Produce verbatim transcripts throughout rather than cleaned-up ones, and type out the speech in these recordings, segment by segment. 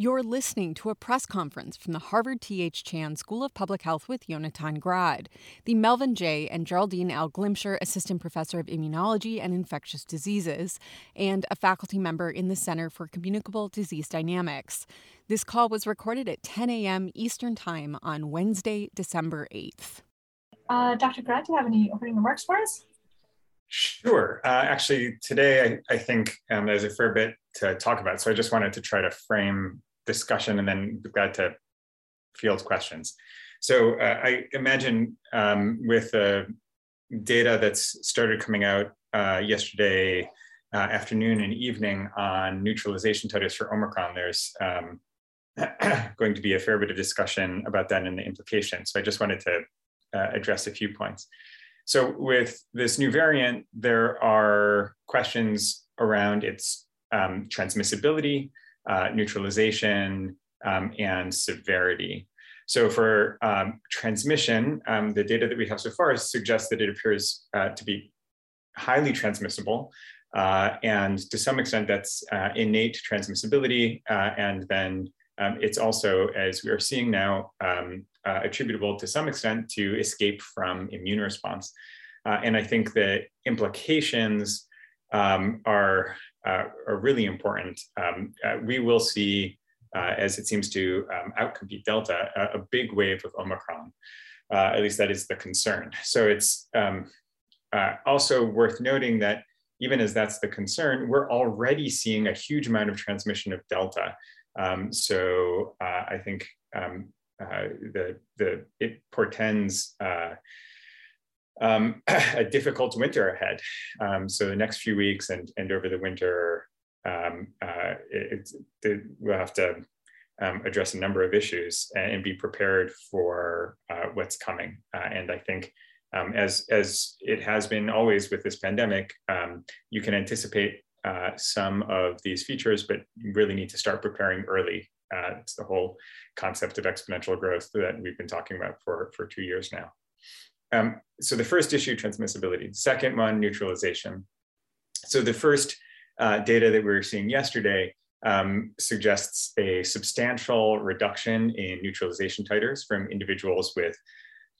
You're listening to a press conference from the Harvard T H Chan School of Public Health with Yonatan Grad, the Melvin J. and Geraldine L. Glimcher Assistant Professor of Immunology and Infectious Diseases, and a faculty member in the Center for Communicable Disease Dynamics. This call was recorded at ten a.m. Eastern Time on Wednesday, December eighth. Uh, Doctor Grad, do you have any opening remarks for us? Sure. Uh, actually, today, I, I think um, there's a fair bit to talk about, so I just wanted to try to frame discussion and then glad to field questions. So uh, I imagine um, with the uh, data that's started coming out uh, yesterday uh, afternoon and evening on neutralization titers for Omicron, there's um, going to be a fair bit of discussion about that and the implications. So I just wanted to uh, address a few points. So with this new variant, there are questions around its um, transmissibility, Uh, neutralization, um, and severity. So for um, transmission, um, the data that we have so far suggests that it appears uh, to be highly transmissible. Uh, and to some extent, that's uh, innate transmissibility. Uh, and then um, it's also, as we are seeing now, um, uh, attributable to some extent to escape from immune response. Uh, and I think the implications um, are Uh, are really important. Um, uh, we will see, uh, as it seems to um, outcompete Delta, a, a big wave of Omicron. Uh, at least that is the concern. So it's um, uh, also worth noting that even as that's the concern, we're already seeing a huge amount of transmission of Delta. Um, so uh, I think um, uh, the the it portends uh, Um, a difficult winter ahead. Um, so the next few weeks and, and over the winter, um, uh, it, it, we'll have to um, address a number of issues and be prepared for uh, what's coming. Uh, and I think um, as, as it has been always with this pandemic, um, you can anticipate uh, some of these features, but you really need to start preparing early. Uh, it's the whole concept of exponential growth that we've been talking about for, for two years now. Um, so the first issue, transmissibility. Second one, neutralization. So the first uh, data that we were seeing yesterday um, suggests a substantial reduction in neutralization titers from individuals with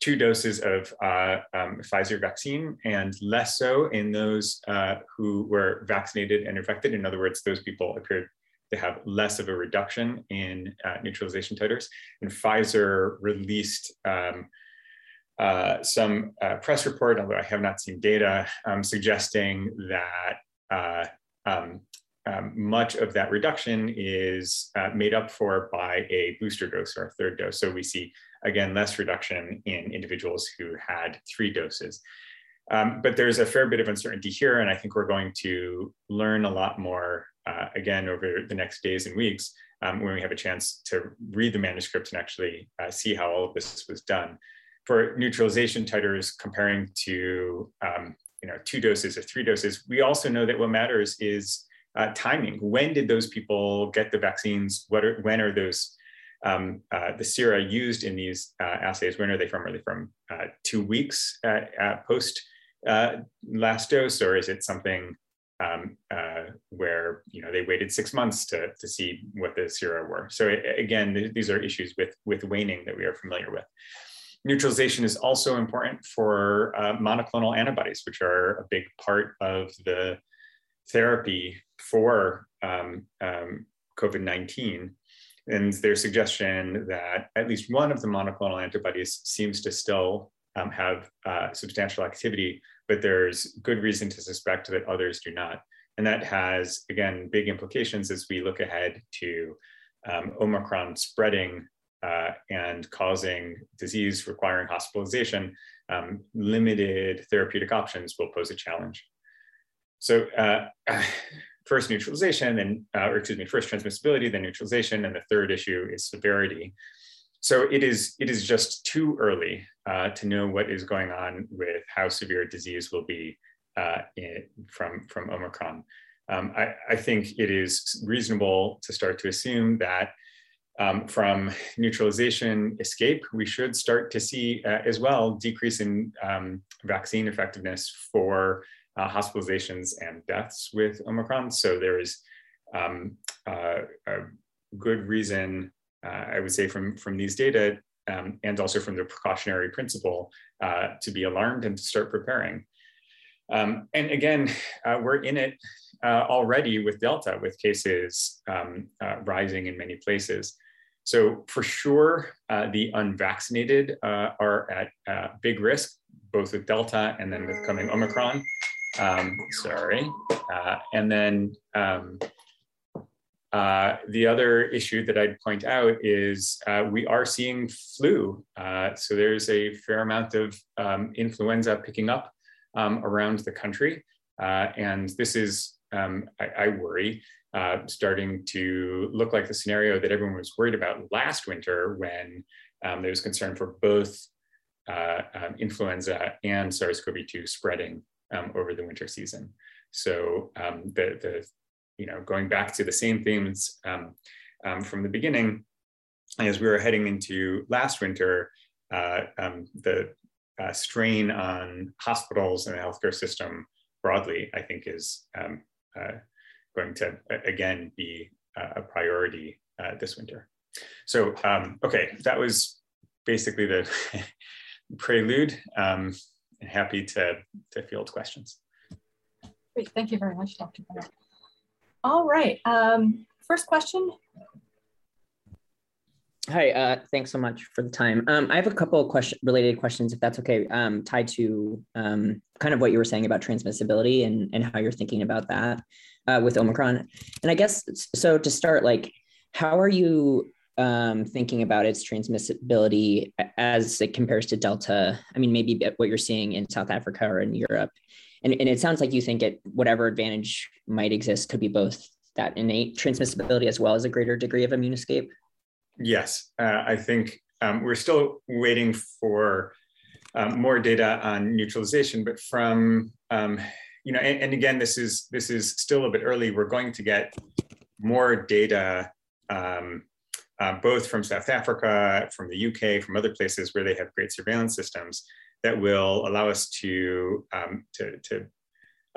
two doses of uh, um, Pfizer vaccine and less so in those uh, who were vaccinated and infected. In other words, those people appeared to have less of a reduction in uh, neutralization titers. And Pfizer released um, Uh, some uh, press report, although I have not seen data, um, suggesting that uh, um, um, much of that reduction is uh, made up for by a booster dose or a third dose. So we see, again, less reduction in individuals who had three doses. Um, but there's a fair bit of uncertainty here, and I think we're going to learn a lot more, uh, again, over the next days and weeks um, when we have a chance to read the manuscripts and actually uh, see how all of this was done. For neutralization titers comparing to um, you know, two doses or three doses, we also know that what matters is uh, timing. When did those people get the vaccines? What are, when are those, um, uh, the sera used in these uh, assays, when are they from? Are they from uh, two weeks uh, uh, post uh, last dose, or is it something um, uh, where you know, they waited six months to, to see what the sera were? So again, th- these are issues with, with waning that we are familiar with. Neutralization is also important for uh, monoclonal antibodies, which are a big part of the therapy for um, um, COVID nineteen. And their suggestion that at least one of the monoclonal antibodies seems to still um, have uh, substantial activity, but there's good reason to suspect that others do not. And that has, again, big implications as we look ahead to um, Omicron spreading Uh, and causing disease requiring hospitalization. Um, limited therapeutic options will pose a challenge. So uh, first neutralization, and uh, or excuse me, first transmissibility, then neutralization, and the third issue is severity. So it is it is just too early uh, to know what is going on with how severe disease will be uh, in, from, from Omicron. Um, I, I think it is reasonable to start to assume that Um, from neutralization escape, we should start to see uh, as well decrease in um, vaccine effectiveness for uh, hospitalizations and deaths with Omicron. So there is um, uh, a good reason, uh, I would say, from, from these data um, and also from the precautionary principle uh, to be alarmed and to start preparing. Um, and again, uh, we're in it uh, already with Delta, with cases um, uh, rising in many places. So for sure, uh, the unvaccinated uh, are at uh, big risk, both with Delta and then with coming Omicron. Um, sorry. Uh, and then um, uh, the other issue that I'd point out is uh, we are seeing flu. Uh, so there's a fair amount of um, influenza picking up um, around the country. Uh, and this is, um, I, I worry, uh, starting to look like the scenario that everyone was worried about last winter when um, there was concern for both uh, um, influenza and SARS CoV two spreading um, over the winter season. So um, the, the, you know, going back to the same themes um, um, from the beginning, as we were heading into last winter, uh, um, the uh, strain on hospitals and the healthcare system broadly, I think, is um, uh, going to, again, be a priority uh, this winter. So, um, okay, that was basically the prelude. Um, and happy to, to field questions. Great, thank you very much, Doctor Bennett. All right, um, first question. Hi, uh, thanks so much for the time. Um, I have a couple of question, related questions, if that's okay, um, tied to um, kind of what you were saying about transmissibility and, and how you're thinking about that uh, with Omicron. And I guess, so to start, like, how are you um, thinking about its transmissibility as it compares to Delta? I mean, maybe what you're seeing in South Africa or in Europe. And, and it sounds like you think it, whatever advantage might exist could be both that innate transmissibility as well as a greater degree of immune escape. Yes, uh, I think um, we're still waiting for um, more data on neutralization, but from, um, you know, and, and again, this is, this is still a bit early. We're going to get more data, um, uh, both from South Africa, from the U K, from other places where they have great surveillance systems that will allow us to, um, to, to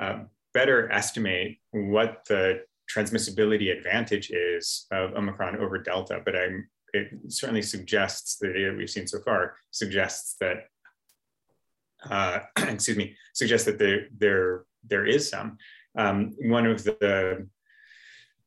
uh, better estimate what the transmissibility advantage is of Omicron over Delta, but I'm, it certainly suggests, the data we've seen so far suggests that, uh, excuse me, suggests that there, there, there is some. Um, one of the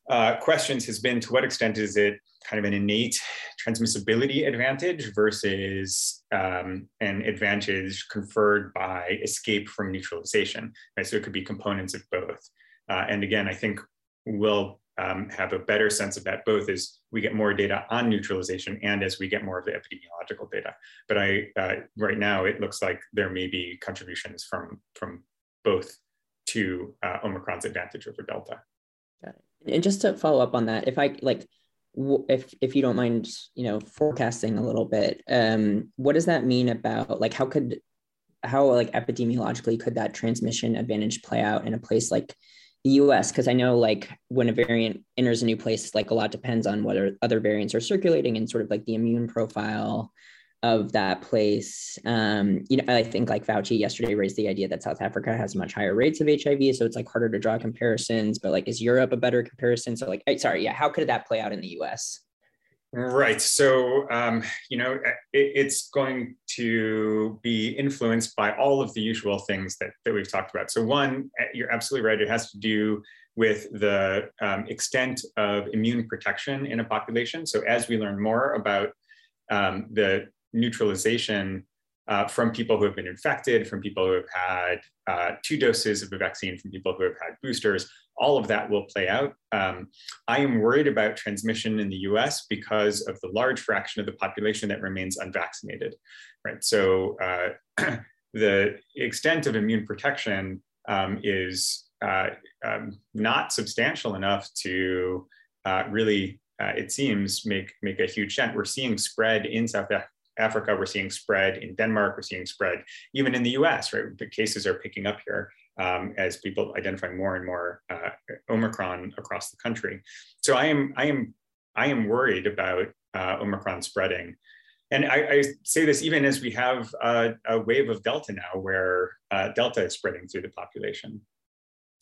uh, questions has been, to what extent is it kind of an innate transmissibility advantage versus um, an advantage conferred by escape from neutralization, right? So it could be components of both. Uh, and again, I think we'll um, have a better sense of that both as we get more data on neutralization and as we get more of the epidemiological data. But I, uh, right now, it looks like there may be contributions from, from both to uh, Omicron's advantage over Delta. Got it. And just to follow up on that, if I like, if if you don't mind, you know, forecasting a little bit, um, what does that mean about like how could, how like epidemiologically could that transmission advantage play out in a place like the U S? Because I know like when a variant enters a new place, like a lot depends on whether other variants are circulating and sort of like the immune profile of that place. Um, you know, I think like Fauci yesterday raised the idea that South Africa has much higher rates of H I V. So it's like harder to draw comparisons, but like, is Europe a better comparison? So like, sorry, yeah, how could that play out in the U S? Right, so, um, you know, it, it's going to be influenced by all of the usual things that, that we've talked about. So one, you're absolutely right, it has to do with the um, extent of immune protection in a population. So as we learn more about um, the neutralization uh, from people who have been infected, from people who have had uh, two doses of the vaccine, from people who have had boosters, all of that will play out. Um, I am worried about transmission in the U S because of the large fraction of the population that remains unvaccinated, right? So uh, the extent of immune protection um, is uh, um, not substantial enough to uh, really, uh, it seems, make, make a huge dent. We're seeing spread in South Africa, we're seeing spread in Denmark, we're seeing spread even in the U S, right? The cases are picking up here. Um, as people identify more and more uh, Omicron across the country. So I am, I am, I am worried about uh, Omicron spreading. And I, I say this even as we have a, a wave of Delta now where uh, Delta is spreading through the population.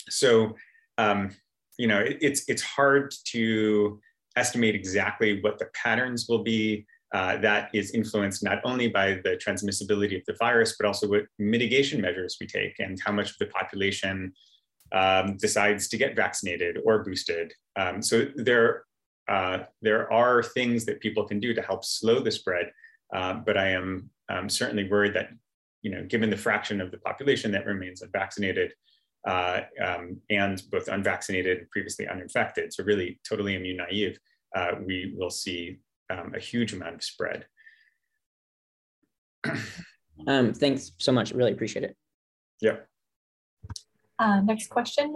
So, um, you know, it, it's, it's hard to estimate exactly what the patterns will be. Uh, that is influenced not only by the transmissibility of the virus, but also what mitigation measures we take and how much of the population um, decides to get vaccinated or boosted. Um, so there, uh, there are things that people can do to help slow the spread, uh, but I am um, certainly worried that, you know, given the fraction of the population that remains unvaccinated uh, um, and both unvaccinated and previously uninfected, so really totally immune naive, uh, we will see Um, a huge amount of spread. um, thanks so much. Really appreciate it. Yeah. Uh, next question.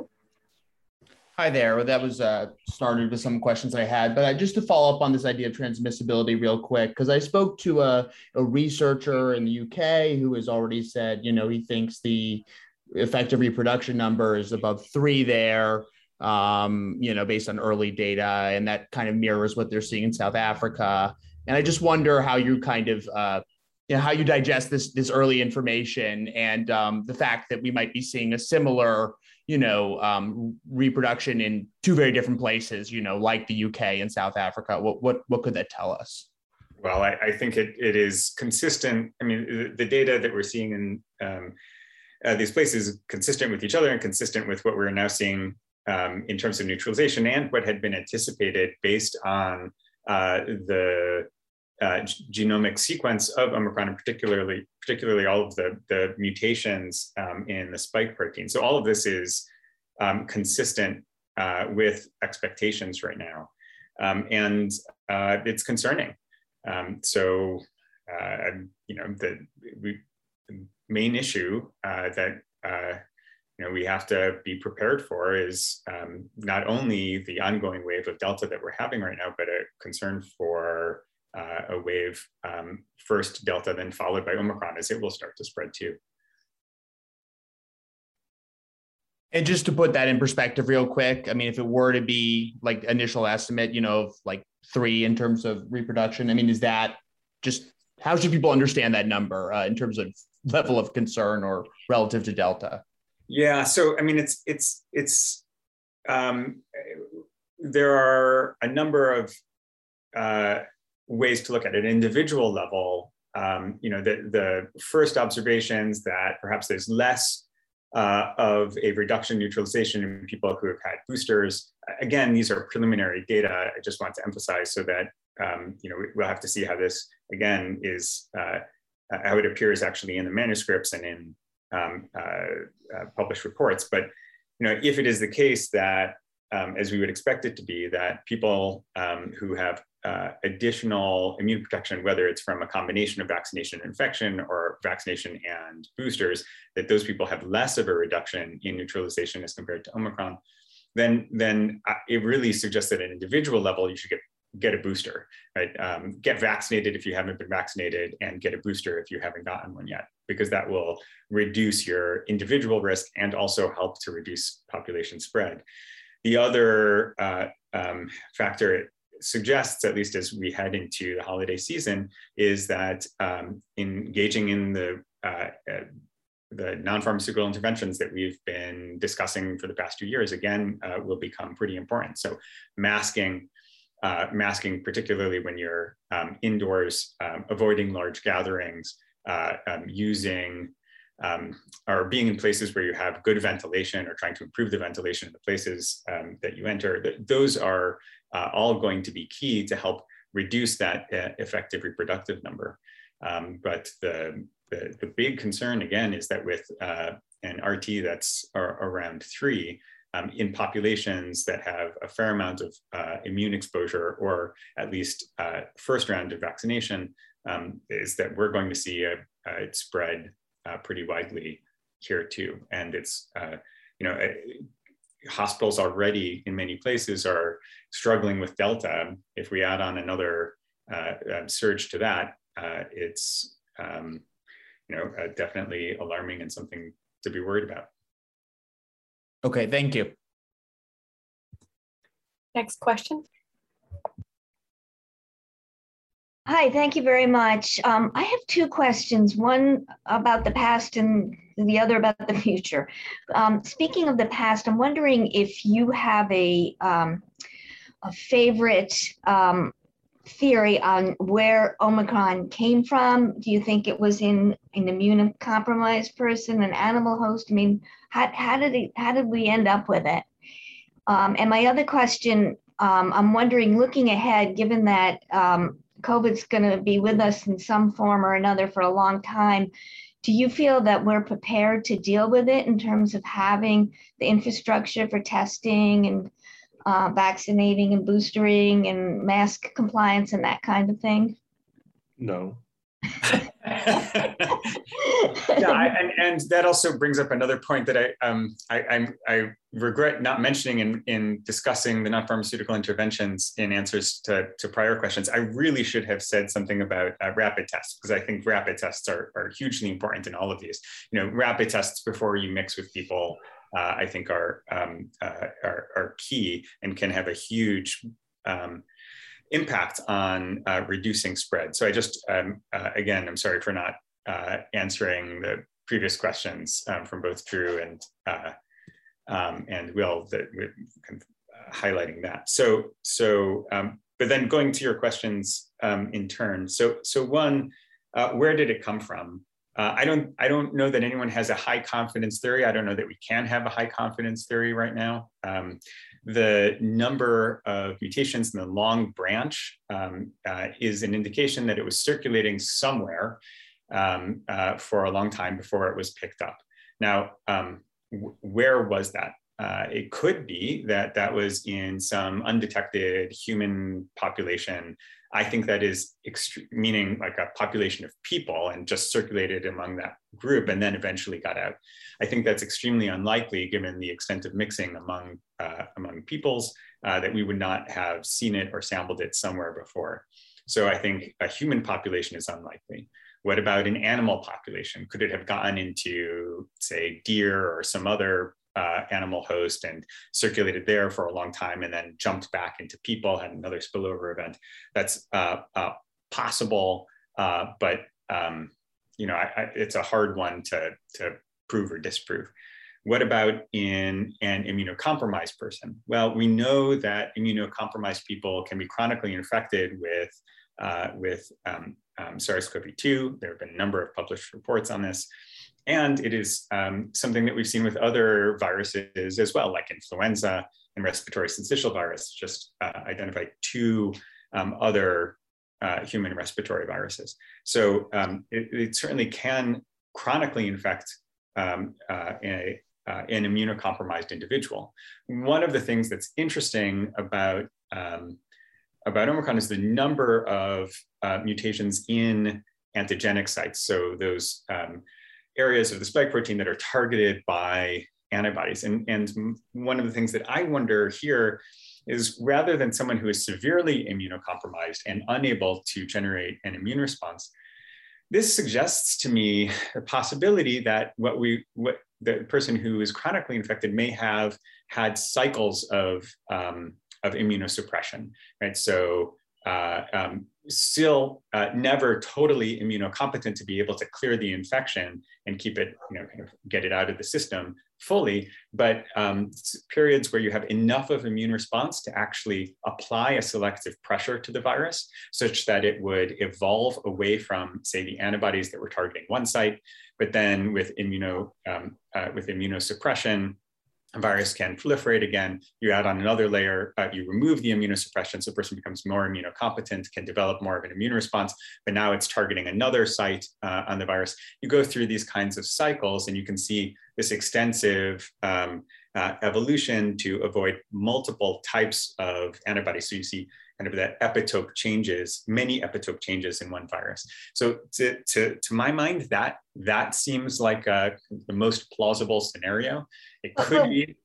Hi there. Well, that was uh, started with some questions I had, but I, just to follow up on this idea of transmissibility real quick, because I spoke to a, a researcher in the U K who has already said, you know, he thinks the effective reproduction number is above three there. Um, you know, based on early data, and that kind of mirrors what they're seeing in South Africa. And I just wonder how you kind of, uh, you know, how you digest this this early information and um, the fact that we might be seeing a similar, you know, um, reproduction in two very different places, you know, like the U K and South Africa. What what what could that tell us? Well, I, I think it it is consistent. I mean, the data that we're seeing in um, uh, these places is consistent with each other and consistent with what we're now seeing Um, in terms of neutralization and what had been anticipated based on uh, the uh, genomic sequence of Omicron, and particularly, particularly all of the, the mutations um, in the spike protein. So all of this is um, consistent uh, with expectations right now. Um, and uh, it's concerning. Um, so, uh, you know, the, we, the main issue uh, that uh, you know, we have to be prepared for is um, not only the ongoing wave of Delta that we're having right now, but a concern for uh, a wave um, first Delta, then followed by Omicron, as it will start to spread too. And just to put that in perspective real quick, I mean, if it were to be like initial estimate, you know, of like three in terms of reproduction, I mean, is that just, how should people understand that number uh, in terms of level of concern or relative to Delta? Yeah, so I mean, it's it's it's um, there are a number of uh, ways to look at it. At an individual level, um, you know, the the first observations that perhaps there's less uh, of a reduction neutralization in people who have had boosters. Again, these are preliminary data. I just want to emphasize so that um, you know, we'll have to see how this again is uh, how it appears actually in the manuscripts and in Um, uh, uh, published reports. But you know, if it is the case that, um, as we would expect it to be, that people um, who have uh, additional immune protection, whether it's from a combination of vaccination and infection or vaccination and boosters, that those people have less of a reduction in neutralization as compared to Omicron, then then it really suggests that at an individual level, you should get get a booster, right? Um, get vaccinated if you haven't been vaccinated, and get a booster if you haven't gotten one yet, because that will reduce your individual risk and also help to reduce population spread. The other uh, um, factor it suggests, at least as we head into the holiday season, is that um, engaging in the uh, uh, the non-pharmaceutical interventions that we've been discussing for the past two years, again, uh, will become pretty important. So masking, Uh, masking, particularly when you're um, indoors, um, avoiding large gatherings, uh, um, using um, or being in places where you have good ventilation or trying to improve the ventilation of the places um, that you enter, th those are uh, all going to be key to help reduce that uh, effective reproductive number. Um, but the, the, the big concern, again, is that with uh, an R T that's around three, Um, in populations that have a fair amount of uh, immune exposure, or at least uh, first round of vaccination, um, is that we're going to see a, a, it spread uh, pretty widely here too. And it's, uh, you know, uh, hospitals already in many places are struggling with Delta. If we add on another uh, uh, surge to that, uh, it's, um, you know, uh, definitely alarming and something to be worried about. Okay, thank you. Next question. Hi, thank you very much. Um, I have two questions, one about the past and the other about the future. Um, speaking of the past, I'm wondering if you have a um, a favorite um, theory on where Omicron came from? Do you think it was in an immunocompromised person, an animal host? I mean, how, how did it, how did we end up with it? Um, and my other question, um, I'm wondering, looking ahead, given that um, COVID's going to be with us in some form or another for a long time, do you feel that we're prepared to deal with it in terms of having the infrastructure for testing and uh, vaccinating and boostering and mask compliance and that kind of thing? No. yeah, I, and, and that also brings up another point that I um I I, I regret not mentioning in, in discussing the non-pharmaceutical interventions in answers to, to prior questions. I really should have said something about uh, rapid tests, because I think rapid tests are, are hugely important in all of these. You know, rapid tests before you mix with people, uh, I think are, um, uh, are are key and can have a huge um, impact on uh, reducing spread. So I just, um, uh, again, I'm sorry for not uh, answering the previous questions um, from both Drew and uh, um, and Will, that we're kind of highlighting that. So, so um, but then going to your questions um, in turn. So, so one, uh, where did it come from? Uh, I don't, I don't know that anyone has a high confidence theory. I don't know that we can have a high confidence theory right now. Um, the number of mutations in the long branch um, uh, is an indication that it was circulating somewhere um, uh, for a long time before it was picked up. Now, um, where was that? Uh, it could be that that was in some undetected human population. I think that is extreme, meaning like a population of people, and just circulated among that group and then eventually got out. I think that's extremely unlikely, given the extent of mixing among, uh, among peoples, uh, that we would not have seen it or sampled it somewhere before. So I think a human population is unlikely. What about an animal population? Could it have gotten into, say, deer or some other Uh, animal host and circulated there for a long time and then jumped back into people, had another spillover event? That's uh, uh, possible, uh, but um, you know, I, I, it's a hard one to, to prove or disprove. What about in an immunocompromised person? Well, we know that immunocompromised people can be chronically infected with, uh, with um, um, SARS CoV two. There have been a number of published reports on this. And it is um, something that we've seen with other viruses as well, like influenza and respiratory syncytial virus, just uh, identified two um, other uh, human respiratory viruses. So um, it, it certainly can chronically infect um, uh, a, uh, an immunocompromised individual. One of the things that's interesting about, um, about Omicron is the number of uh, mutations in antigenic sites. So those um, areas of the spike protein that are targeted by antibodies. And, and one of the things that I wonder here is, rather than someone who is severely immunocompromised and unable to generate an immune response, this suggests to me the possibility that what we, what the person who is chronically infected may have had cycles of, um, of immunosuppression, right? So uh, um, still uh, never totally immunocompetent to be able to clear the infection and keep it, you know, kind of get it out of the system fully, but um, periods where you have enough of immune response to actually apply a selective pressure to the virus, such that it would evolve away from, say, the antibodies that were targeting one site, but then with, immuno, um, uh, with immunosuppression, a virus can proliferate again. You add on another layer, uh, you remove the immunosuppression, so the person becomes more immunocompetent, can develop more of an immune response, but now it's targeting another site uh, on the virus. You go through these kinds of cycles, and you can see this extensive um, uh, evolution to avoid multiple types of antibodies. So you see kind of that epitope changes, many epitope changes in one virus. So to, to, to my mind, that that seems like a, the most plausible scenario. It could well, be.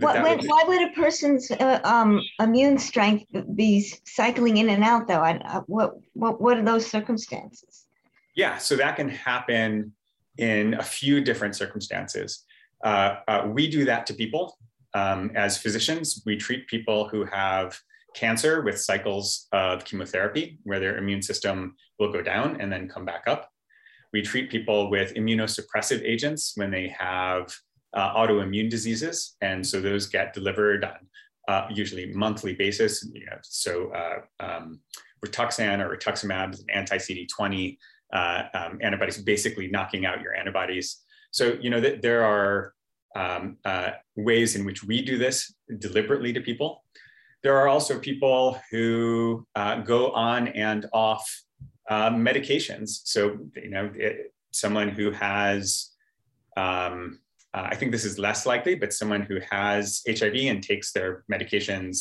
Well, that would, why would a person's uh, um, immune strength be cycling in and out, though? I, I, what, what, what are those circumstances? Yeah, so that can happen in a few different circumstances. Uh, uh, we do that to people. Um, as physicians, we treat people who have cancer with cycles of chemotherapy, where their immune system will go down and then come back up. We treat people with immunosuppressive agents when they have uh, autoimmune diseases. And so those get delivered on uh, usually monthly basis. You know, so uh, um, rituxan or rituximab is an anti-C D twenty uh, um, antibodies, basically knocking out your antibodies. So you know th there are um, uh, ways in which we do this deliberately to people. There are also people who uh, go on and off uh, medications. So you know it, someone who has um, Uh, I think this is less likely, but someone who has H I V and takes their medications,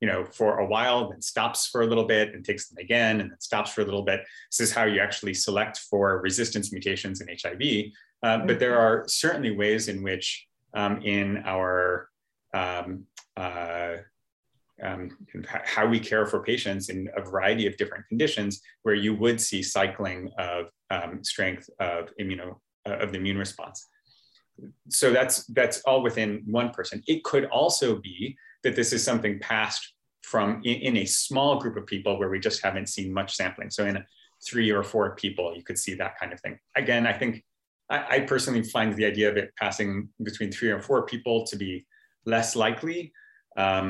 you know, for a while, then stops for a little bit and takes them again, and then stops for a little bit. This is how you actually select for resistance mutations in H I V. Uh, but there are certainly ways in which um, in our, um, uh, um, how we care for patients in a variety of different conditions, where you would see cycling of um, strength of, immuno, uh, of the immune response. So that's that's all within one person. It could also be that this is something passed from in, in a small group of people where we just haven't seen much sampling. So in three or four people, you could see that kind of thing. Again, I think I, I personally find the idea of it passing between three or four people to be less likely um,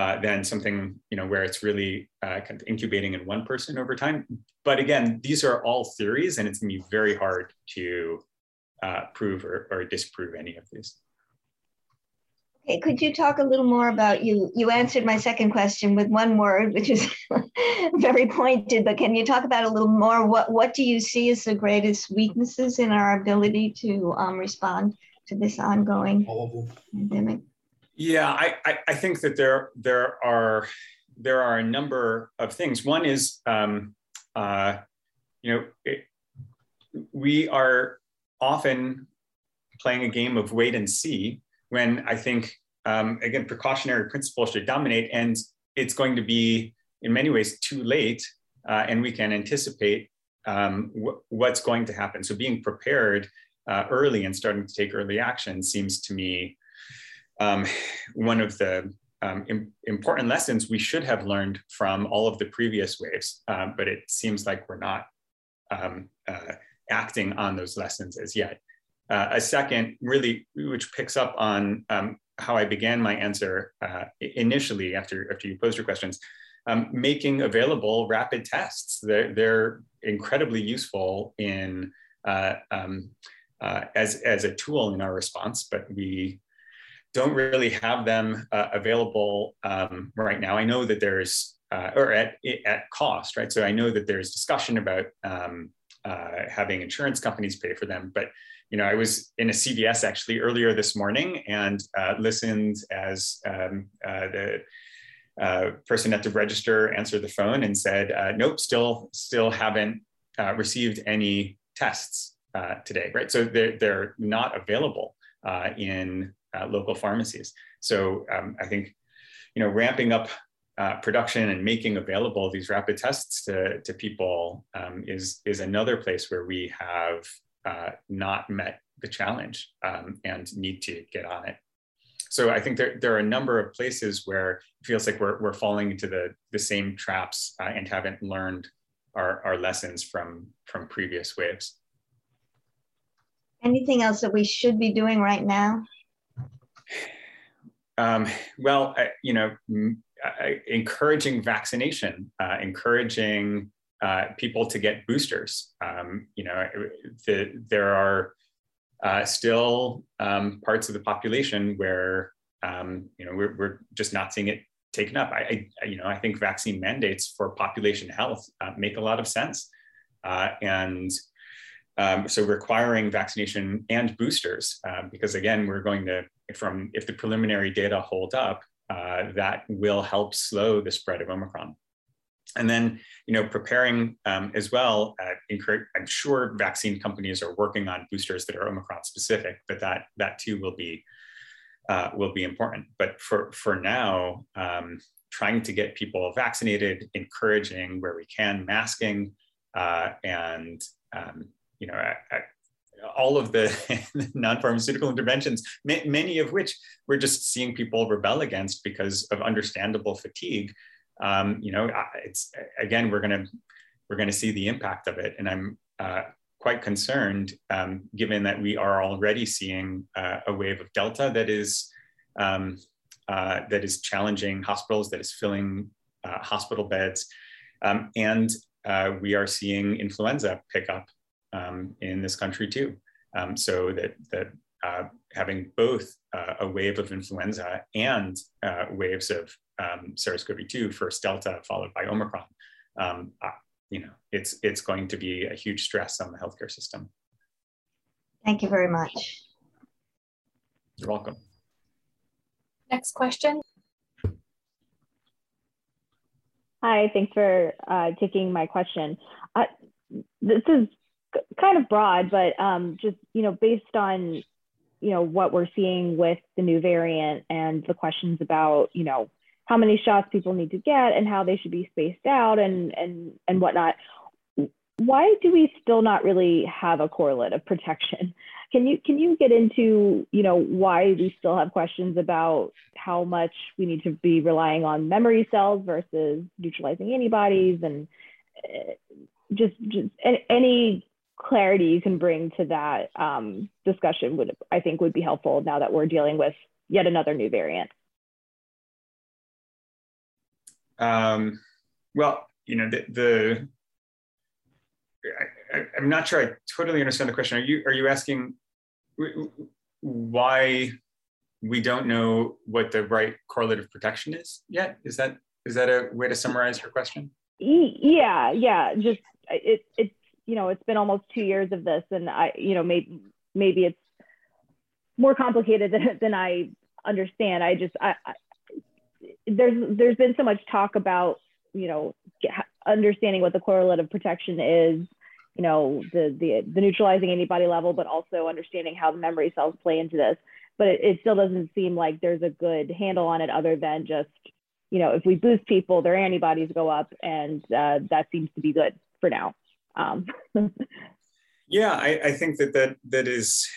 uh, than something you know where it's really uh, kind of incubating in one person over time. But again, these are all theories, and it's going to be very hard to Uh, prove or, or disprove any of these. Okay, could you talk a little more about, you, you answered my second question with one word, which is very pointed, but can you talk about a little more, what, what do you see as the greatest weaknesses in our ability to um, respond to this ongoing oh. pandemic? Yeah, I, I, I think that there, there, are, there are a number of things. One is, um, uh, you know, it, we are often playing a game of wait and see when I think, um, again, precautionary principles should dominate, and it's going to be in many ways too late uh, and we can anticipate um, wh what's going to happen. So being prepared uh, early and starting to take early action seems to me um, one of the um, im important lessons we should have learned from all of the previous waves, uh, but it seems like we're not um, uh, acting on those lessons as yet. Uh, a second, really, which picks up on um, how I began my answer uh, initially after, after you posed your questions, um, making available rapid tests. They're, they're incredibly useful in, uh, um, uh, as, as a tool in our response, but we don't really have them uh, available um, right now. I know that there's, uh, or at, at cost, right? So I know that there's discussion about um, Uh, having insurance companies pay for them. But, you know, I was in a C V S actually earlier this morning and uh, listened as um, uh, the uh, person at the register answered the phone and said, uh, nope, still, still haven't uh, received any tests uh, today, right? So they're, they're not available uh, in uh, local pharmacies. So um, I think, you know, ramping up Uh, production and making available these rapid tests to, to people um, is, is another place where we have uh, not met the challenge um, and need to get on it. So I think there, there are a number of places where it feels like we're, we're falling into the, the same traps uh, and haven't learned our, our lessons from, from previous waves. Anything else that we should be doing right now? Um, well, I, you know, Uh, encouraging vaccination, uh, encouraging uh, people to get boosters. Um, you know, the, there are uh, still um, parts of the population where um, you know we're, we're just not seeing it taken up. I, I, you know, I think vaccine mandates for population health uh, make a lot of sense, uh, and um, so requiring vaccination and boosters uh, because again, we're going to from if the preliminary data hold up. Uh, that will help slow the spread of Omicron. And then, you know, preparing um, as well, uh, encourage, I'm sure vaccine companies are working on boosters that are Omicron specific, but that, that too will be, uh, will be important. But for, for now, um, trying to get people vaccinated, encouraging where we can, masking, uh, and, um, you know, I, I, all of the non-pharmaceutical interventions, many of which we're just seeing people rebel against because of understandable fatigue. Um, you know, it's again we're gonna we're gonna see the impact of it, and I'm uh, quite concerned um, given that we are already seeing uh, a wave of Delta that is um, uh, that is challenging hospitals, that is filling uh, hospital beds. Um, and uh, we are seeing influenza pick up um, in this country too. Um, so that, that uh, having both uh, a wave of influenza and uh, waves of um, SARS CoV two, first Delta followed by Omicron, um, uh, you know, it's, it's going to be a huge stress on the healthcare system. Thank you very much. You're welcome. Next question. Hi, thanks for uh, taking my question. Uh, this is kind of broad, but um, just, you know, based on, you know, what we're seeing with the new variant and the questions about, you know, how many shots people need to get and how they should be spaced out and, and, and whatnot. Why do we still not really have a correlate of protection? Can you, can you get into, you know, why we still have questions about how much we need to be relying on memory cells versus neutralizing antibodies, and just, just any clarity you can bring to that um, discussion would, I think, would be helpful now that we're dealing with yet another new variant. Um, well, you know, the, the I, I'm not sure I totally understand the question. Are you are you asking why we don't know what the right correlate of protection is yet? Is that is that a way to summarize your question? Yeah, yeah. Just it it's you know it's been almost two years of this, and I you know maybe maybe it's more complicated than than I understand. I just I, I there's there's been so much talk about you know understanding what the correlate of protection is. You know, the, the, the neutralizing antibody level, but also understanding how the memory cells play into this. But it, it still doesn't seem like there's a good handle on it other than just, you know, if we boost people, their antibodies go up, and uh, that seems to be good for now. Um. Yeah, I, I think that that, that is,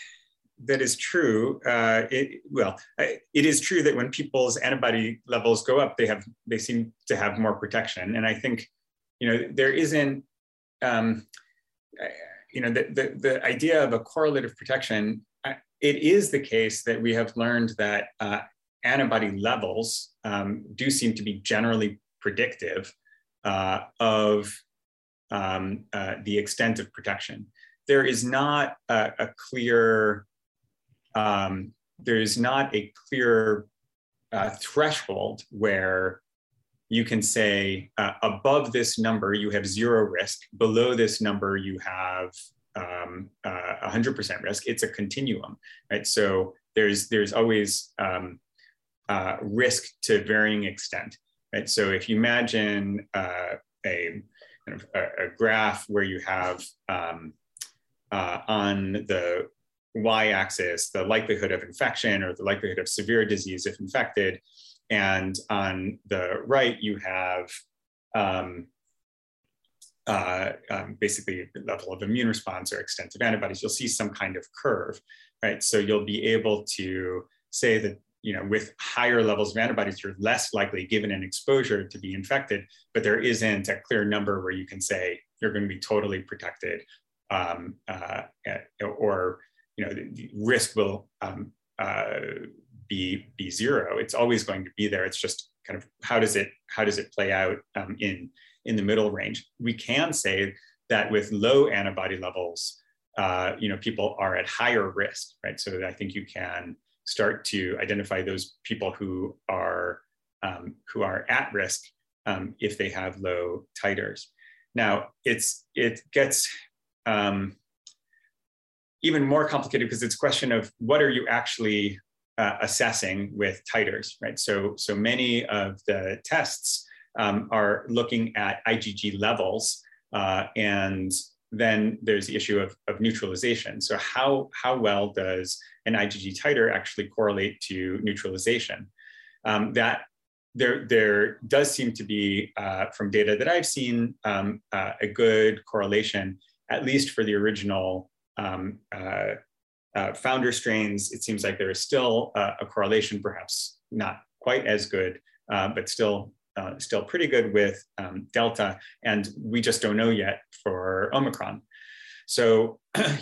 that is true. Uh, it, well, I, it is true that when people's antibody levels go up, they, have, they seem to have more protection. And I think, you know, there isn't, um, you know, the, the, the idea of a correlate of protection, it is the case that we have learned that uh, antibody levels um, do seem to be generally predictive uh, of um, uh, the extent of protection. There is not a, a clear, um, there is not a clear uh, threshold where you can say uh, above this number, you have zero risk. Below this number, you have um, uh, one hundred percent risk. It's a continuum, right? So there's, there's always um, uh, risk to varying extent, right? So if you imagine uh, a, kind of a, a graph where you have um, uh, on the y-axis, the likelihood of infection or the likelihood of severe disease if infected, and on the right, you have um, uh, um, basically the level of immune response or extent of antibodies. You'll see some kind of curve, right? So you'll be able to say that, you know, with higher levels of antibodies, you're less likely, given an exposure, to be infected, but there isn't a clear number where you can say you're going to be totally protected, um, uh, or, you know, the risk will um, uh, Be, be zero. It's always going to be there. It's just kind of how does it how does it play out um, in in the middle range. We can say that with low antibody levels, uh, you know, people are at higher risk, right? So I think you can start to identify those people who are um, who are at risk um, if they have low titers. Now it's it gets um, even more complicated because it's a question of what are you actually Uh, assessing with titers, right? So, so many of the tests um, are looking at I G G levels, uh, and then there's the issue of, of neutralization. So how, how well does an I G G titer actually correlate to neutralization? Um, that there, there does seem to be, uh, from data that I've seen, um, uh, a good correlation, at least for the original um, uh, Uh, founder strains. It seems like there is still uh, a correlation, perhaps not quite as good, uh, but still uh, still pretty good with um, Delta. And we just don't know yet for Omicron. So,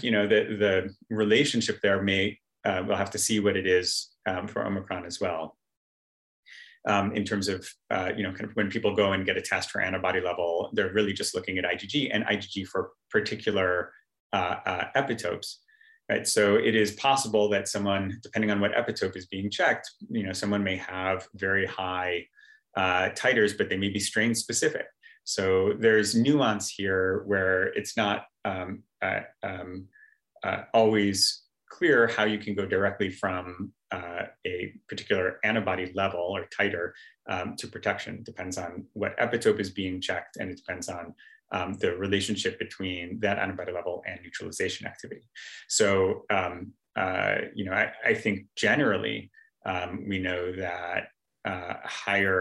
you know, the, the relationship there may, uh, we'll have to see what it is um, for Omicron as well. um, in terms of, uh, you know, kind of when people go and get a test for antibody level, they're really just looking at IgG and IgG for particular uh, uh, epitopes. Right. So it is possible that someone, depending on what epitope is being checked, you know, someone may have very high uh, titers, but they may be strain specific. So there's nuance here where it's not um, uh, um, uh, always clear how you can go directly from uh, a particular antibody level or titer um, to protection. It depends on what epitope is being checked, and it depends on Um, the relationship between that antibody level and neutralization activity. So, um, uh, you know, I, I think generally um, we know that uh, higher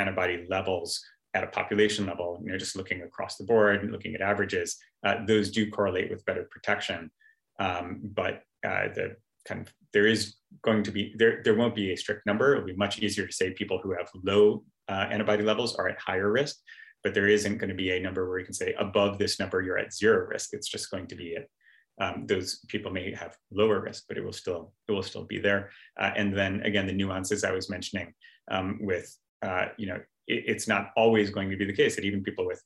antibody levels at a population level, you know, just looking across the board and looking at averages, uh, those do correlate with better protection. Um, but uh, the kind of there is going to be there there won't be a strict number. It'll be much easier to say people who have low uh, antibody levels are at higher risk. But there isn't going to be a number where you can say above this number, you're at zero risk. It's just going to be it. Um, those people may have lower risk, but it will still, it will still be there. Uh, and then again, the nuances I was mentioning um, with, uh, you know, it, it's not always going to be the case that even people with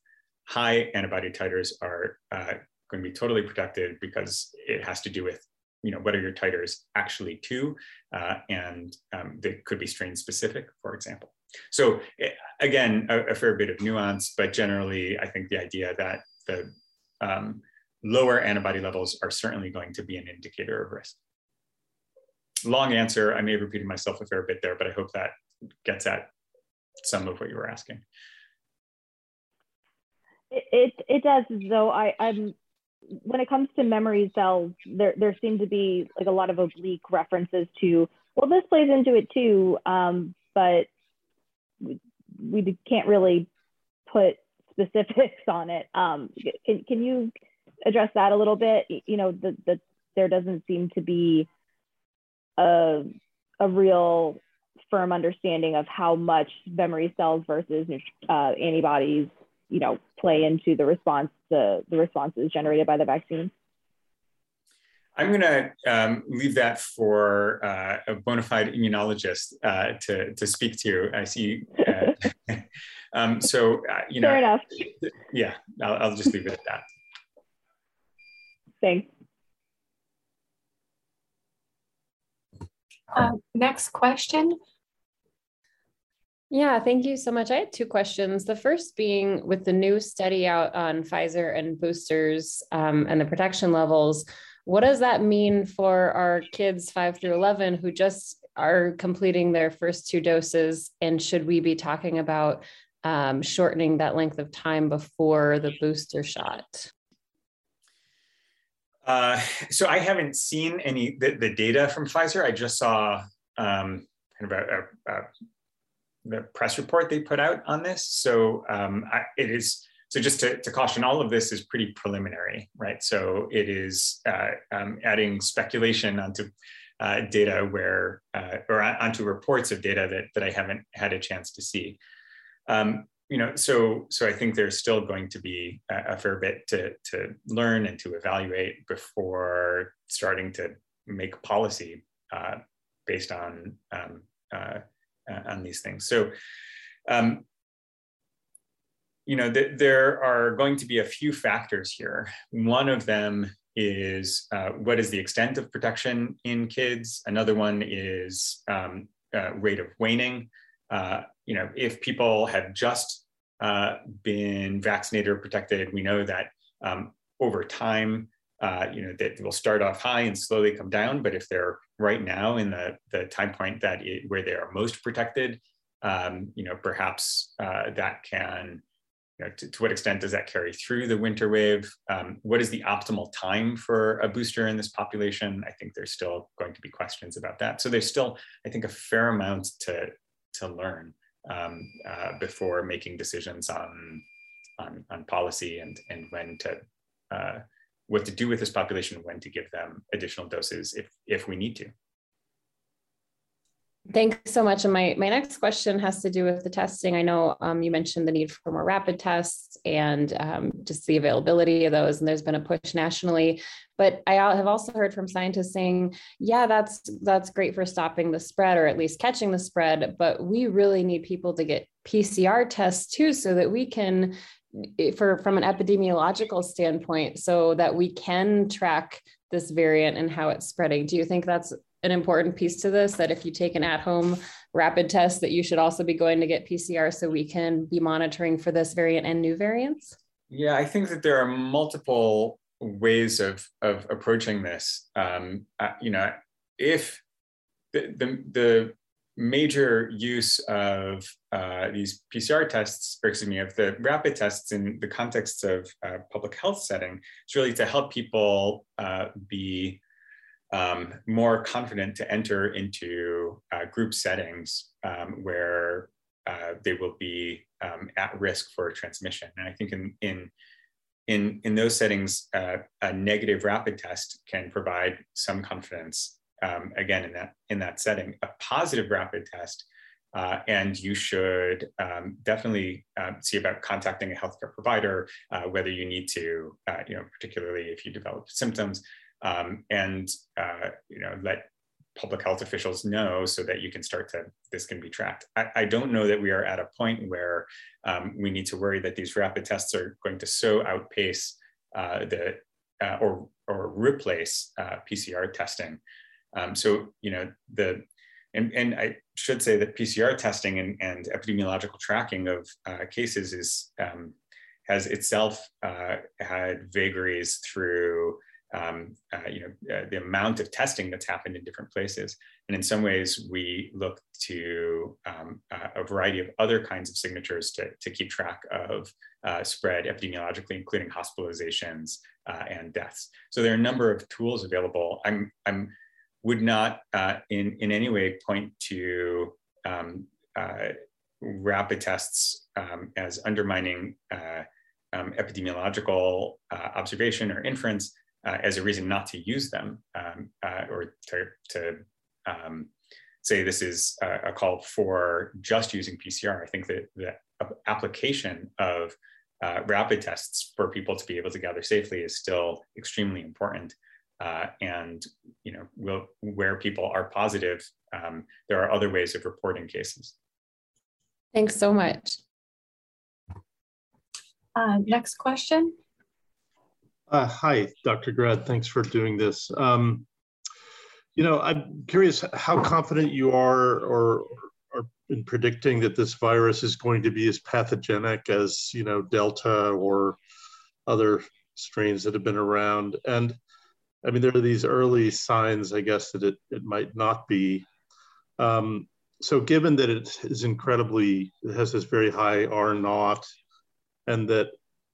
high antibody titers are uh, going to be totally protected, because it has to do with, you know, what are your titers actually to, uh, and um, they could be strain specific, for example. So again, a, a fair bit of nuance, but generally, I think the idea that the um, lower antibody levels are certainly going to be an indicator of risk. Long answer, I may have repeated myself a fair bit there, but I hope that gets at some of what you were asking. It, it, it does, though. I, I'm, when it comes to memory cells, there, there seem to be like a lot of oblique references to, well, this plays into it too, um, but we can't really put specifics on it. Um, can, can you address that a little bit? You know, the, the, there doesn't seem to be a, a real firm understanding of how much memory cells versus uh, antibodies, you know, play into the response, the, the responses generated by the vaccine. I'm going to um, leave that for uh, a bona fide immunologist uh, to, to speak to. I see. Uh, um, so, uh, you know. Fair enough. Yeah, I'll, I'll just leave it at that. Thanks. Uh, next question. Yeah, thank you so much. I had two questions. The first being, with the new study out on Pfizer and boosters um, and the protection levels, what does that mean for our kids five through eleven who just are completing their first two doses? And should we be talking about um, shortening that length of time before the booster shot? Uh, so I haven't seen any the, the data from Pfizer. I just saw um, kind of a, a, a the press report they put out on this. So um, I, it is. So just to, to caution, all of this is pretty preliminary, right? So it is uh, um, adding speculation onto uh, data where, uh, or onto reports of data that, that I haven't had a chance to see. Um, you know, so, so I think there's still going to be a, a fair bit to, to learn and to evaluate before starting to make policy uh, based on, um, uh, on these things. So, um, You know, th there are going to be a few factors here. One of them is uh, what is the extent of protection in kids? Another one is um, uh, rate of waning. Uh, you know, if people have just uh, been vaccinated or protected, we know that um, over time, uh, you know, that will start off high and slowly come down. But if they're right now in the, the time point that it, where they are most protected, um, you know, perhaps uh, that can, You know, to, to what extent does that carry through the winter wave? Um, what is the optimal time for a booster in this population? I think there's still going to be questions about that. So there's still, I think, a fair amount to, to learn um, uh, before making decisions on, on, on policy and, and when to, uh, what to do with this population, when to give them additional doses if, if we need to. Thanks so much. And my, my next question has to do with the testing. I know um, you mentioned the need for more rapid tests and um, just the availability of those. And there's been a push nationally, but I have also heard from scientists saying, yeah, that's, that's great for stopping the spread or at least catching the spread, but we really need people to get P C R tests too, so that we can, for, from an epidemiological standpoint, so that we can track this variant and how it's spreading. Do you think that's an important piece to this, that if you take an at-home rapid test, that you should also be going to get P C R so we can be monitoring for this variant and new variants? Yeah, I think that there are multiple ways of, of approaching this. Um, uh, you know, if the, the, the major use of uh, these P C R tests, or excuse me, of the rapid tests in the context of uh, public health setting is really to help people uh, be Um, more confident to enter into uh, group settings um, where uh, they will be um, at risk for transmission. And I think in, in, in, in those settings, uh, a negative rapid test can provide some confidence, um, again, in that, in that setting. A positive rapid test, uh, and you should um, definitely uh, see about contacting a healthcare provider, uh, whether you need to, uh, you know, particularly if you develop symptoms. Um, and, uh, you know, let public health officials know so that you can start to, this can be tracked. I, I don't know that we are at a point where um, we need to worry that these rapid tests are going to so outpace uh, the, uh, or, or replace uh, P C R testing. Um, so, you know, the, and, and I should say that P C R testing and, and epidemiological tracking of uh, cases is, um, has itself uh, had vagaries through Um, uh, you know, uh, the amount of testing that's happened in different places. And in some ways, we look to um, uh, a variety of other kinds of signatures to, to keep track of uh, spread epidemiologically, including hospitalizations uh, and deaths. So there are a number of tools available. I'm, I'm would not uh, in, in any way point to um, uh, rapid tests um, as undermining uh, um, epidemiological uh, observation or inference. Uh, as a reason not to use them, um, uh, or to, to um, say this is a, a call for just using P C R. I think that the application of uh, rapid tests for people to be able to gather safely is still extremely important. Uh, and you know, we'll, where people are positive, um, there are other ways of reporting cases. Thanks so much. Uh, next question. Uh, hi, Doctor Grad. Thanks for doing this. Um, you know, I'm curious how confident you are or, or in predicting that this virus is going to be as pathogenic as, you know, Delta or other strains that have been around. And I mean, there are these early signs, I guess, that it, it might not be. Um, so given that it is incredibly, it has this very high R naught, and that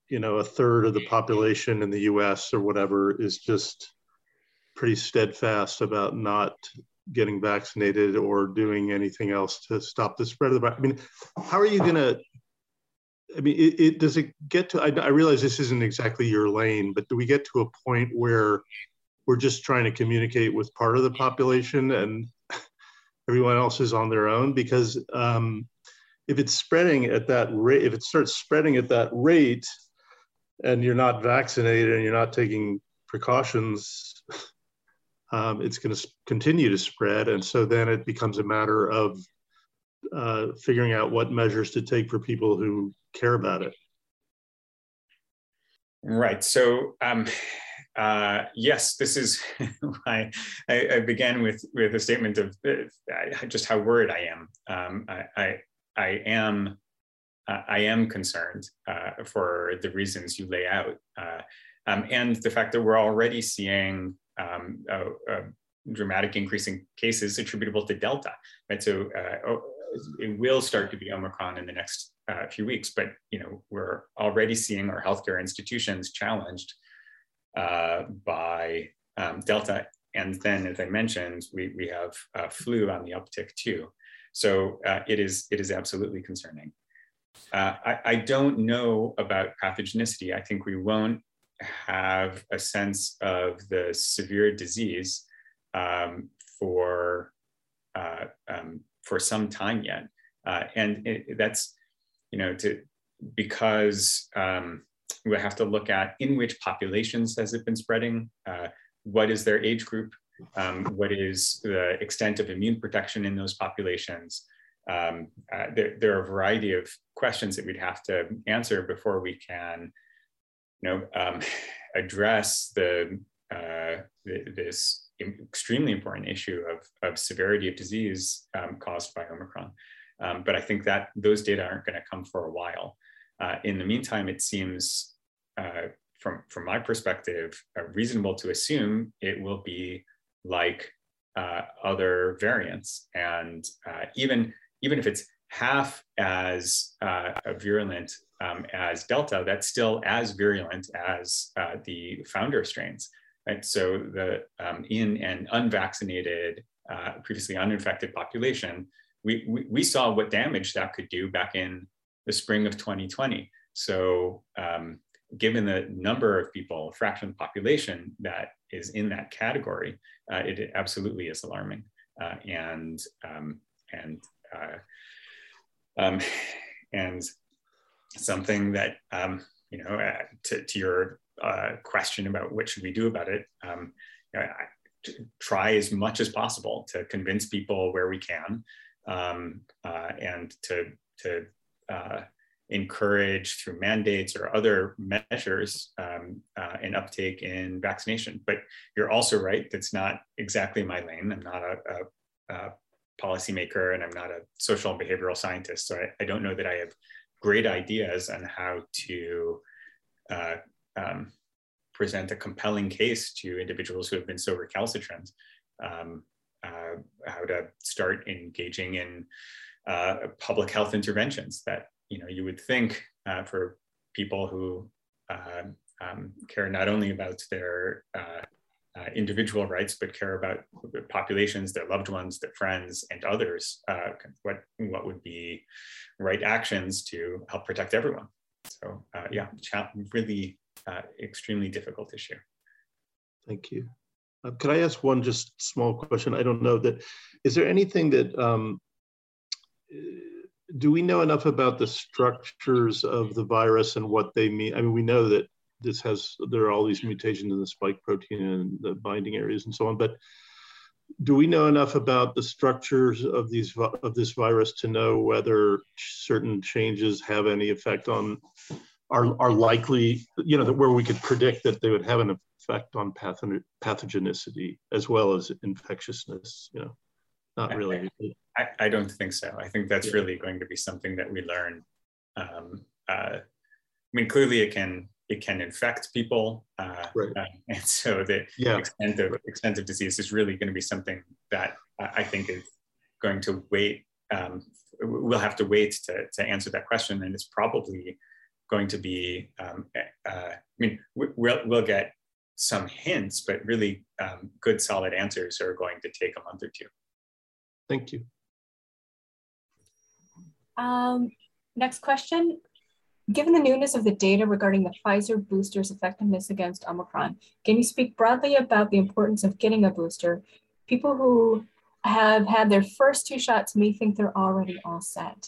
you know, a third of the population in the U S or whatever is just pretty steadfast about not getting vaccinated or doing anything else to stop the spread of the virus. I mean, how are you going to, I mean, it, it does it get to, I, I realize this isn't exactly your lane, but do we get to a point where we're just trying to communicate with part of the population and everyone else is on their own? Because um, if it's spreading at that rate, if it starts spreading at that rate, and you're not vaccinated and you're not taking precautions, um, it's going to continue to spread. And so then it becomes a matter of uh, figuring out what measures to take for people who care about it. Right. So um, uh, yes, this is why I, I began with with a statement of uh, just how worried I am. Um, I, I I am. Uh, I am concerned uh, for the reasons you lay out, uh, um, and the fact that we're already seeing um, a, a dramatic increase in cases attributable to Delta, right? So uh, it will start to be Omicron in the next uh, few weeks, but you know we're already seeing our healthcare institutions challenged uh, by um, Delta, and then as I mentioned, we we have uh, flu on the uptick too. So uh, it is it is absolutely concerning. Uh, I, I don't know about pathogenicity. I think we won't have a sense of the severe disease um, for uh, um, for some time yet. Uh, and it, that's, you know, to, because um, we have to look at in which populations has it been spreading, uh, what is their age group, um, what is the extent of immune protection in those populations. Um, uh, there, there are a variety of questions that we'd have to answer before we can, you know, um, address the, uh, the this extremely important issue of, of severity of disease um, caused by Omicron. Um, but I think that those data aren't going to come for a while. Uh, in the meantime, it seems, uh, from, from my perspective, uh, reasonable to assume it will be like uh, other variants. And uh, even, even if it's half as uh, virulent um, as Delta, that's still as virulent as uh, the founder strains. Right? So the, um, in an unvaccinated, uh, previously uninfected population, We, we, we saw what damage that could do back in the spring of twenty twenty. So um, given the number of people, a fraction of the population that is in that category, uh, it absolutely is alarming. Uh, and, um, and, uh, um, and something that, um, you know, uh, to, to your uh, question about what should we do about it, um, you know, I, to try as much as possible to convince people where we can. Um, uh, and to, to uh, encourage through mandates or other measures um, uh, an uptake in vaccination. But you're also right, that's not exactly my lane. I'm not a, a, a policymaker, and I'm not a social and behavioral scientist. So I, I don't know that I have great ideas on how to uh, um, present a compelling case to individuals who have been so recalcitrant. Um, Uh, how to start engaging in uh, public health interventions that, you know, you would think uh, for people who uh, um, care not only about their uh, uh, individual rights, but care about populations, their loved ones, their friends, and others, uh, what, what would be right actions to help protect everyone. So uh, yeah, really uh, extremely difficult issue. Thank you. Uh, could I ask one just small question? I don't know that, is there anything that, um, do we know enough about the structures of the virus and what they mean? I mean, we know that this has, there are all these mutations in the spike protein and the binding areas and so on, but do we know enough about the structures of these of this virus to know whether certain changes have any effect on, are, are likely, you know, that where we could predict that they would have an effect on pathogenicity as well as infectiousness, you know, not really. I, I don't think so. I think that's yeah. really going to be something that we learn. Um, uh, I mean, clearly it can it can infect people, uh, right. uh, and so the yeah. extent of right. extent of disease is really going to be something that I think is going to wait. Um, we'll have to wait to to answer that question, and it's probably going to be. Um, uh, I mean, we'll we'll get some hints, but really um, good solid answers are going to take a month or two. Thank you. Um, next question. Given the newness of the data regarding the Pfizer booster's effectiveness against Omicron, can you speak broadly about the importance of getting a booster? People who have had their first two shots may think they're already all set.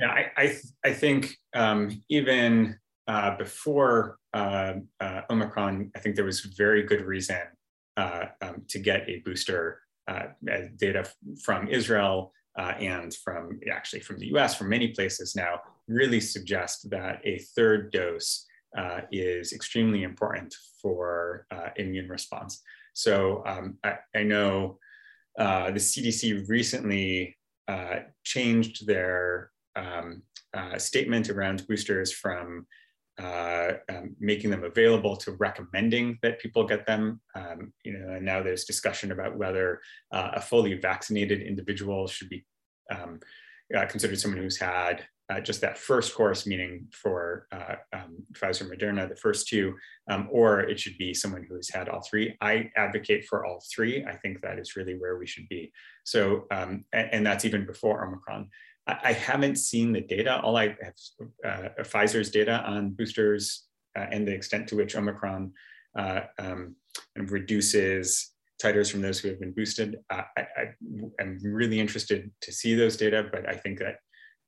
Yeah, I, I, th I think um, even Uh, before uh, uh, Omicron, I think there was very good reason uh, um, to get a booster. Uh, data from Israel uh, and from actually from the U S, from many places now, really suggest that a third dose uh, is extremely important for uh, immune response. So um, I, I know uh, the C D C recently uh, changed their um, uh, statement around boosters from Uh, um, making them available to recommending that people get them. Um, you know, and now there's discussion about whether uh, a fully vaccinated individual should be um, uh, considered someone who's had uh, just that first course, meaning for uh, um, Pfizer, Moderna, the first two, um, or it should be someone who has had all three. I advocate for all three. I think that is really where we should be. So, um, and, and that's even before Omicron. I haven't seen the data. All I have uh, Pfizer's data on boosters uh, and the extent to which Omicron uh, um, reduces titers from those who have been boosted. Uh, I, I am really interested to see those data, but I think that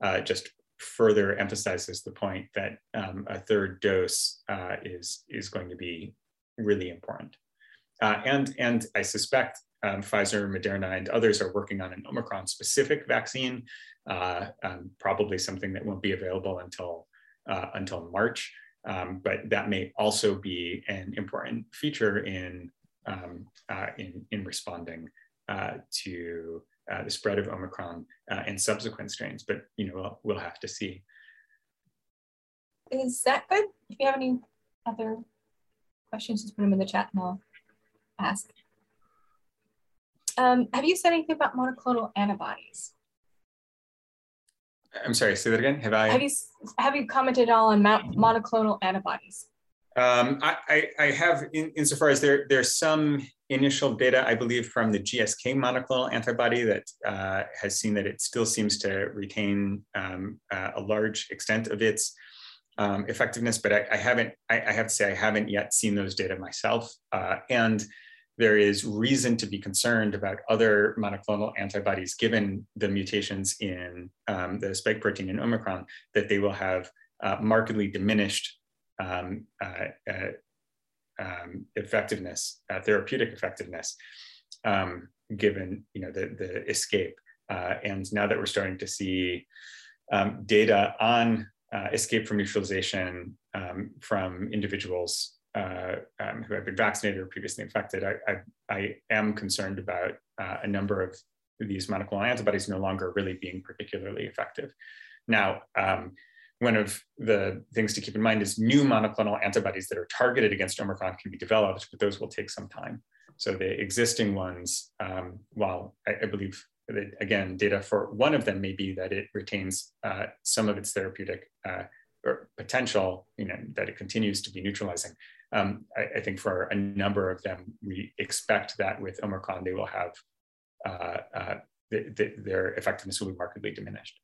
uh, just further emphasizes the point that um, a third dose uh, is, is going to be really important. Uh, and, and I suspect um, Pfizer, Moderna, and others are working on an Omicron-specific vaccine, uh, um, probably something that won't be available until, uh, until March. Um, but that may also be an important feature in, um, uh, in, in responding uh, to uh, the spread of Omicron uh, and subsequent strains. But, you know, we'll, we'll have to see. Is that good? If you have any other questions, just put them in the chat and I'll ask. Um, have you said anything about monoclonal antibodies? I'm sorry, say that again. Have I? Have you, have you commented at all on monoclonal antibodies? Um, I, I, I have, in, insofar as there, there's some initial data, I believe, from the G S K monoclonal antibody that uh, has seen that it still seems to retain um, uh, a large extent of its um, effectiveness, but I, I haven't, I, I have to say, I haven't yet seen those data myself. Uh, and there is reason to be concerned about other monoclonal antibodies, given the mutations in um, the spike protein in Omicron, that they will have uh, markedly diminished um, uh, uh, um, effectiveness, uh, therapeutic effectiveness, um, given you know the, the escape. Uh, and now that we're starting to see um, data on uh, escape from neutralization um, from individuals Uh, um, who have been vaccinated or previously infected, I, I, I am concerned about uh, a number of these monoclonal antibodies no longer really being particularly effective. Now, um, one of the things to keep in mind is new monoclonal antibodies that are targeted against Omicron can be developed, but those will take some time. So the existing ones, um, while I, I believe that, again, data for one of them may be that it retains uh, some of its therapeutic uh, or potential, you know, that it continues to be neutralizing. Um, I, I think for a number of them, we expect that with Omicron, they will have, uh, uh, the, the, their effectiveness will be markedly diminished.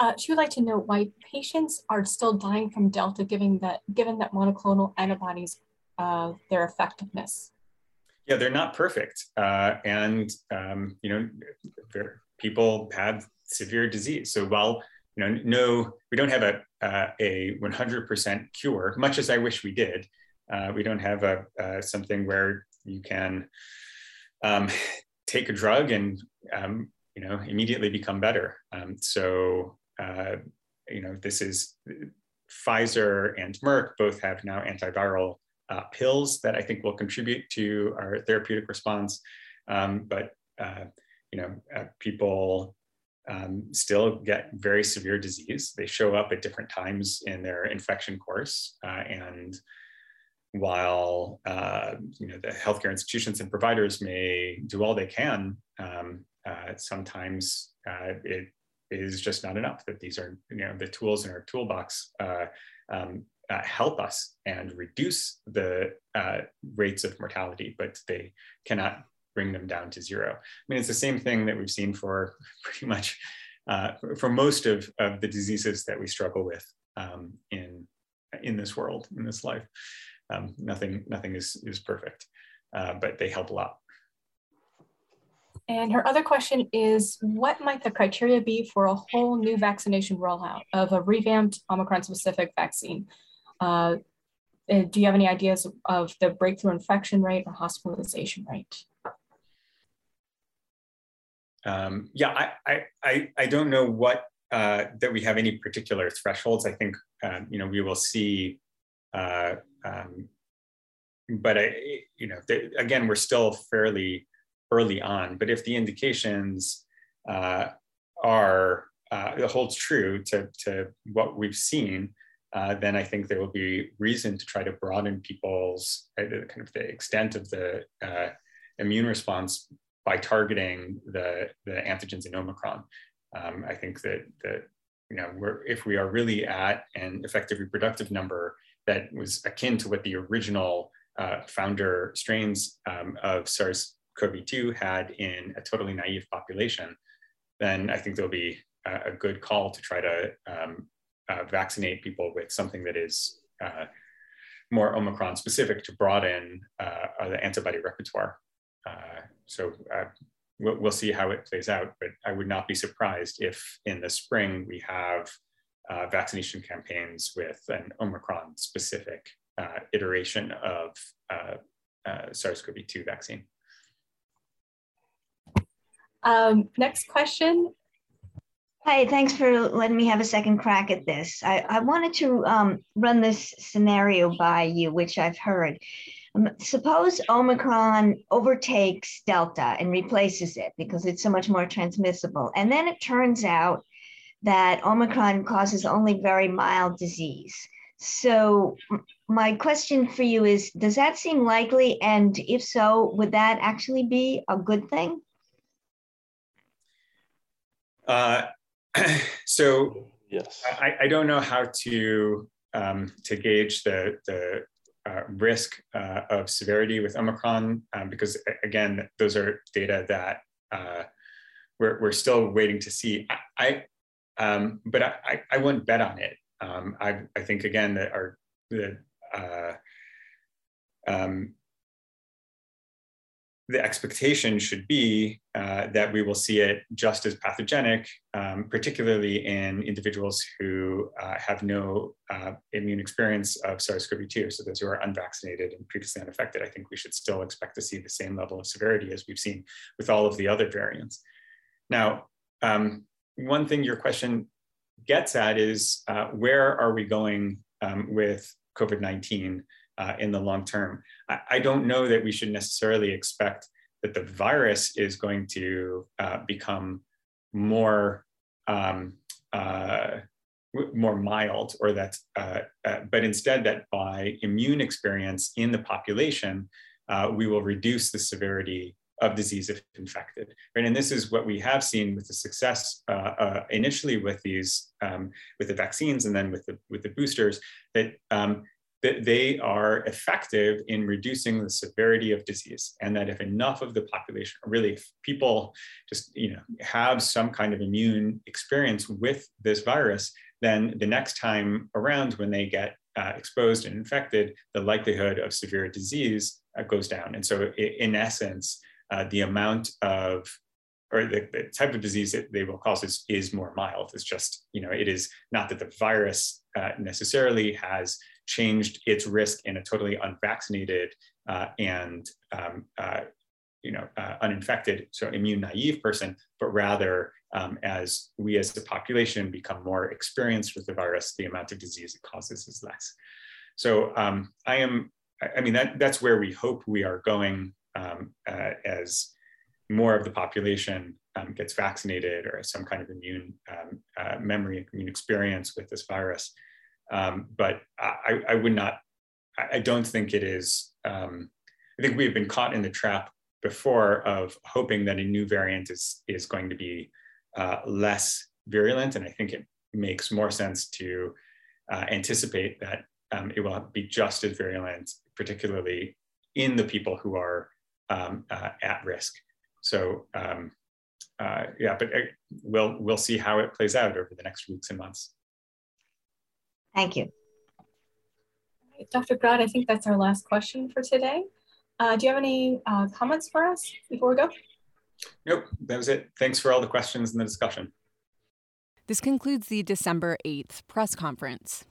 Uh, she would like to know why patients are still dying from Delta, given that, given that monoclonal antibodies, uh, their effectiveness. Yeah, they're not perfect. Uh, and, um, you know, people have severe disease. So while You know, no, we don't have a uh, a one hundred percent cure, much as I wish we did. Uh, we don't have a uh, something where you can um, take a drug and um, you know immediately become better. Um, so uh, you know, this is Pfizer and Merck both have now antiviral uh, pills that I think will contribute to our therapeutic response. Um, but uh, you know, uh, people. Um, still get very severe disease. They show up at different times in their infection course. Uh, and while uh, you know, the healthcare institutions and providers may do all they can, um, uh, sometimes uh, it is just not enough. That these are, you know, the tools in our toolbox uh, um, uh, help us and reduce the uh, rates of mortality, but they cannot bring them down to zero. I mean, it's the same thing that we've seen for pretty much, uh, for most of, of the diseases that we struggle with um, in, in this world, in this life. Um, nothing nothing is, is perfect, uh, but they help a lot. And her other question is, what might the criteria be for a whole new vaccination rollout of a revamped Omicron-specific vaccine? Uh, do you have any ideas of the breakthrough infection rate or hospitalization rate? Um, yeah, I, I, I don't know what, uh, that we have any particular thresholds. I think, um, you know, we will see, uh, um, but I, you know, they, again, we're still fairly early on, but if the indications, uh, are, uh, it holds true to, to what we've seen, uh, then I think there will be reason to try to broaden people's uh, kind of the extent of the, uh, immune response by targeting the, the antigens in Omicron. Um, I think that, that you know, we're, if we are really at an effective reproductive number that was akin to what the original uh, founder strains um, of SARS CoV two had in a totally naive population, then I think there'll be a, a good call to try to um, uh, vaccinate people with something that is uh, more Omicron specific to broaden uh, the antibody repertoire. Uh, so uh, we'll, we'll see how it plays out, but I would not be surprised if in the spring we have uh, vaccination campaigns with an Omicron specific uh, iteration of uh, uh, SARS CoV two vaccine. Um, next question. Hi, thanks for letting me have a second crack at this. I, I wanted to um, run this scenario by you, which I've heard. Um, suppose Omicron overtakes Delta and replaces it because it's so much more transmissible. And then it turns out that Omicron causes only very mild disease. So my question for you is, does that seem likely? And if so, would that actually be a good thing? Uh, So yes. I, I don't know how to, um, to gauge the, the uh, risk uh, of severity with Omicron, um, because again, those are data that uh, we're, we're still waiting to see. I, I um, but I, I wouldn't bet on it. Um, I, I think again, that our, the, uh, um, the expectation should be uh, that we will see it just as pathogenic, um, particularly in individuals who uh, have no uh, immune experience of SARS CoV two. So those who are unvaccinated and previously unaffected, I think we should still expect to see the same level of severity as we've seen with all of the other variants. Now, um, one thing your question gets at is uh, where are we going um, with COVID nineteen? Uh, in the long term. I, I don't know that we should necessarily expect that the virus is going to uh, become more um, uh, more mild, or that, uh, uh, but instead that by immune experience in the population, uh, we will reduce the severity of disease if infected. Right? And this is what we have seen with the success uh, uh, initially with these, um, with the vaccines and then with the, with the boosters, that um, that they are effective in reducing the severity of disease, and that if enough of the population, really if people just you know, have some kind of immune experience with this virus, then the next time around when they get uh, exposed and infected, the likelihood of severe disease uh, goes down. And so it, in essence, uh, the amount of, or the, the type of disease that they will cause is, is more mild. It's just, you know, it is not that the virus uh, necessarily has changed its risk in a totally unvaccinated uh, and um, uh, you know uh, uninfected, so immune naive person, but rather um, as we as the population become more experienced with the virus, the amount of disease it causes is less. So um, I am, I mean that that's where we hope we are going um, uh, as more of the population um, gets vaccinated or some kind of immune um, uh, memory, immune experience with this virus. Um, but I, I would not, I don't think it is, um, I think we've been caught in the trap before of hoping that a new variant is, is going to be uh, less virulent. And I think it makes more sense to uh, anticipate that um, it will be just as virulent, particularly in the people who are um, uh, at risk. So um, uh, yeah, but we'll, we'll see how it plays out over the next weeks and months. Thank you. Right, Doctor Grad, I think that's our last question for today. Uh, do you have any uh, comments for us before we go? Nope, that was it. Thanks for all the questions and the discussion. This concludes the December eighth press conference.